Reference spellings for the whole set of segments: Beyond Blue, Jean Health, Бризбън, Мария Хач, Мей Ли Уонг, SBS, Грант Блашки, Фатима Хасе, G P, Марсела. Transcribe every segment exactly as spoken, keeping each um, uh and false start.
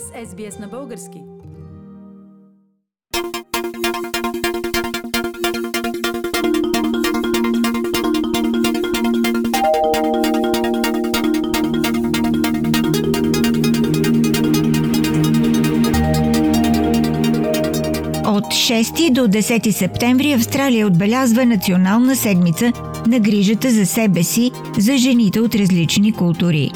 сте с Ес Би Ес на български. От шести до десети септември Австралия отбелязва Национална седмица на грижата за себе си за жените от различни култури.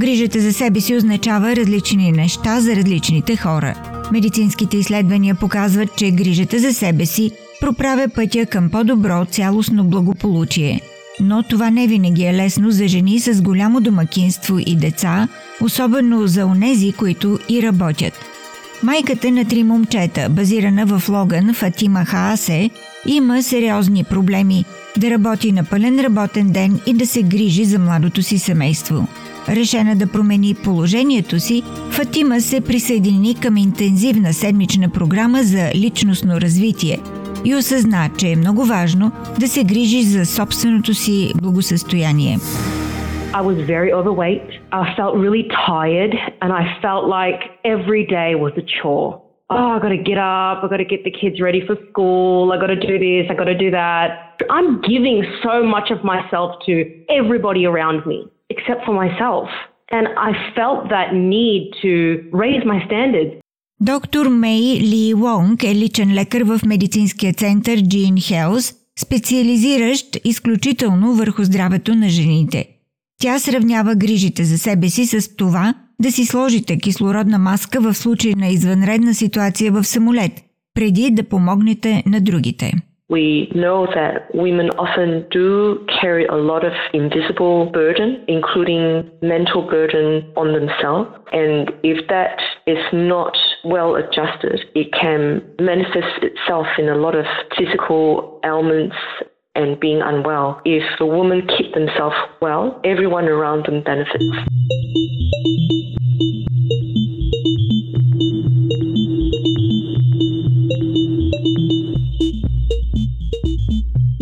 Грижата за себе си означава различни неща за различните хора. Медицинските изследвания показват, че грижата за себе си проправя пътя към по-добро цялостно благополучие. Но това не винаги е лесно за жени с голямо домакинство и деца, особено за онези, които и работят. Майката на три момчета, базирана в Логан, Фатима Хасе, има сериозни проблеми да работи на пълен работен ден и да се грижи за младото си семейство. Решена да промени положението си, Фатима се присъедини към интензивна седмична програма за личностно развитие и осъзна, че е много важно да се грижи за собственото си благосъстояние. I was very overweight. I felt really tired and I felt like every day was a chore. Oh, I got to get up, I got to get the kids ready for school, I got to do this, I got to do that. I'm giving so much of myself to everybody around me, except for myself. And I felt that need to raise my standards. Доктор Мей Ли Уонг е личен лекар в медицинския център Jean Health, специализиращ изключително върху здравето на жените. Тя сравнява грижите за себе си с това да си сложите кислородна маска в случай на извънредна ситуация в самолет, преди да помогнете на другите. We know that women often do carry a lot of invisible burden, including mental burden on themselves. And if that is not well adjusted, it can manifest itself in a lot of physical ailments and being unwell. If the women keep themselves well, everyone around them benefits.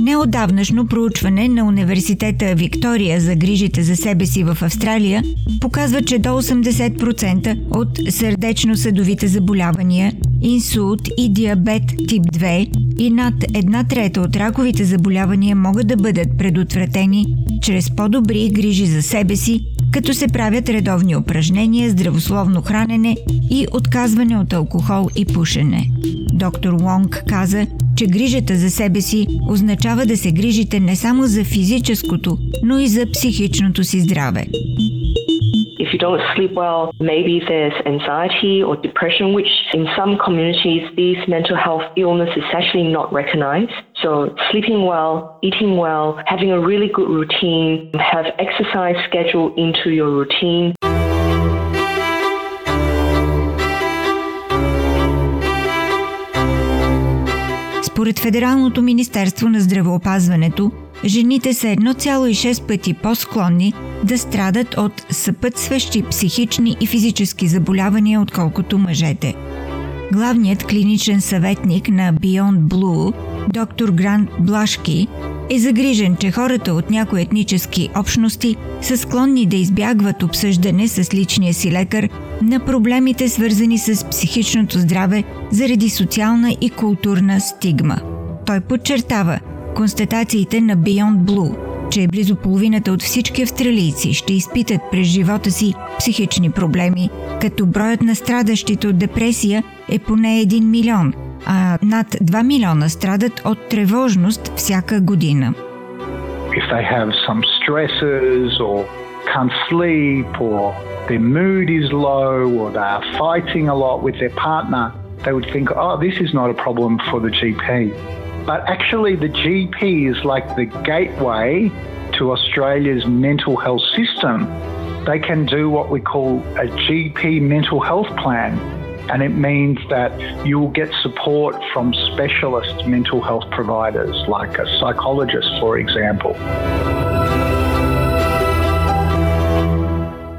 Неотдавнашно проучване на Университета Виктория за грижите за себе си в Австралия показва, че до осемдесет процента от сърдечно-съдовите заболявания, инсулт и диабет тип две и над една трета от раковите заболявания могат да бъдат предотвратени чрез по-добри грижи за себе си, като се правят редовни упражнения, здравословно хранене и отказване от алкохол и пушене. Доктор Уонг каза, че грижата за себе си означава да се грижите не само за физическото, но и за психичното си здраве. If you don't sleep well, maybe there's anxiety or depression, which in some communities, these mental health illness is actually not recognized. So sleeping well, eating well, having a really good routine, have exercise scheduled into your routine. Според Федералното министерство на здравеопазването, жените са едно цяло и шест пъти по-склонни да страдат от съпътстващи психични и физически заболявания, отколкото мъжете. Главният клиничен съветник на Beyond Blue, доктор Грант Блашки, е загрижен, че хората от някои етнически общности са склонни да избягват обсъждане с личния си лекар на проблемите, свързани с психичното здраве заради социална и културна стигма. Той подчертава констатациите на Beyond Blue, че близо половината от всички австралийци ще изпитат през живота си психични проблеми, като броят на страдащите от депресия е поне един милион, а над два милиона страдат от тревожност всяка година. If they have some stresses or can't sleep or their mood is low or they are fighting a lot with their partner, they would think, oh, this is not a problem for the Джи Пи. But actually the Джи Пи is like the gateway to Australia's mental health system. They can do what we call a Джи Пи mental health plan. And it means that you will get support from specialist mental health providers, like a psychologist, for example.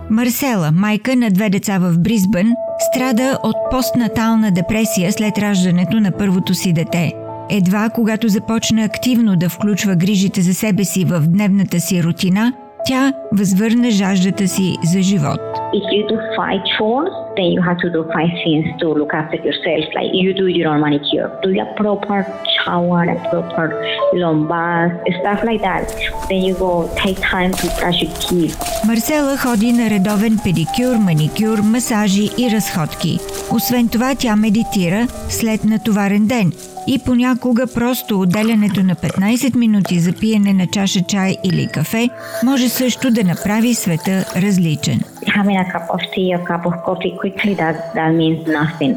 Марсела, майка на две деца в Бризбън, страда от постнатална депресия след раждането на първото си дете. Едва когато започна активно да включва грижите за себе си в дневната си рутина, тя възвърна жаждата си за живот. If you do five chores, then you have to do five things to look after yourself, like you do your own manicure, do a proper shower, a proper long bath, stuff like that. Then you go take time to brush your teeth. Марсела ходи на редовен педикюр, маникюр, масажи и разходки. Освен това, тя медитира след натоварен ден и понякога просто отделянето на петнайсет минути за пиене на чаша чай или кафе може също да направи света различен. Having a cup of tea or a cup of coffee quickly, that, that means nothing.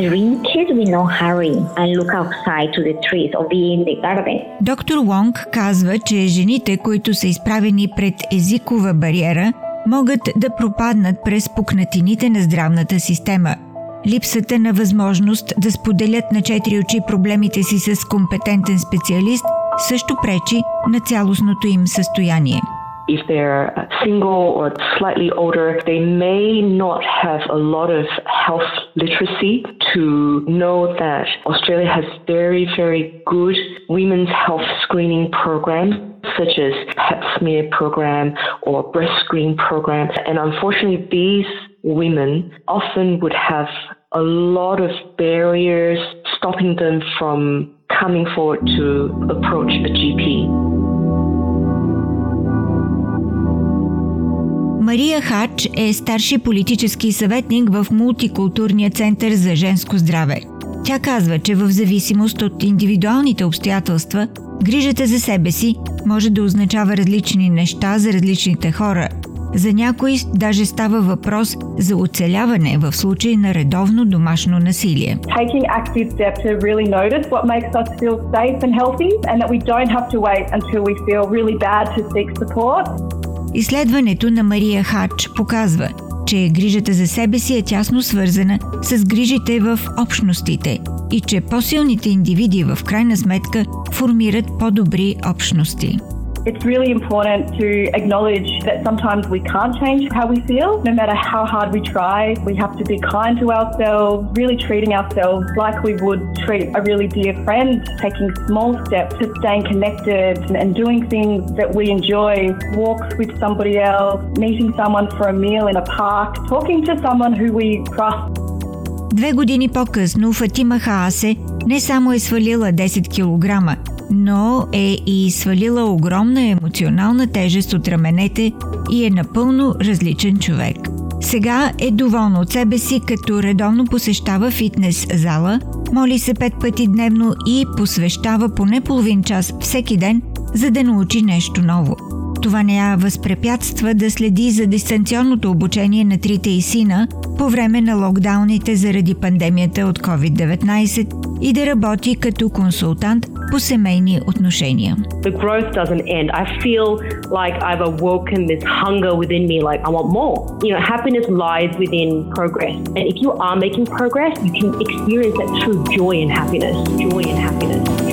Drink it with no hurry and look outside to the trees or be in the garden. Доктор Уонг казва, че жените, които са изправени пред езикова бариера, могат да пропаднат през пукнатините на здравната система. Липсата на възможност да споделят на четири очи проблемите си с компетентен специалист също пречи на цялостното им състояние. If they're single or slightly older, they may not have a lot of health literacy to know that Australia has very, very good women's health screening programs, such as pap smear program or breast screen program. And unfortunately, these women often would have a lot of barriers stopping them from coming forward to approach a G P. Мария Хач е старши политически съветник в Мултикултурния център за женско здраве. Тя казва, че в зависимост от индивидуалните обстоятелства, грижата за себе си може да означава различни неща за различните хора. За някои даже става въпрос за оцеляване в случай на редовно домашно насилие. Taking active steps to really notice what makes us feel safe and healthy and that we don't have to wait until we feel really bad to seek support. Изследването на Мария Хач показва, че грижата за себе си е тясно свързана с грижите в общностите и че по-силните индивиди в крайна сметка формират по-добри общности. It's really important to acknowledge that sometimes we can't change how we feel. No matter how hard we try, we have to be kind to ourselves, really treating ourselves like we would treat a really dear friend, taking small steps to staying connected and doing things that we enjoy, walks with somebody else, meeting someone for a meal in a park, talking to someone who we trust. Две години по-късно Фатима Хасе не само е свалила десет килограма, но е и свалила огромна емоционална тежест от раменете и е напълно различен човек. Сега е доволна от себе си, като редовно посещава фитнес-зала, моли се пет пъти дневно и посвещава поне половин час всеки ден, за да научи нещо ново. Това не я възпрепятства да следи за дистанционното обучение на трите и сина по време на локдауните заради пандемията от ковид деветнайсет и да работи като консултант по семейни отношения. The growth doesn't end. I feel like I've awoken this hunger within me, like I want more. You know, happiness lies within progress. And if you are making progress, you can experience that true joy and happiness. Joy and happiness. Joy and happiness.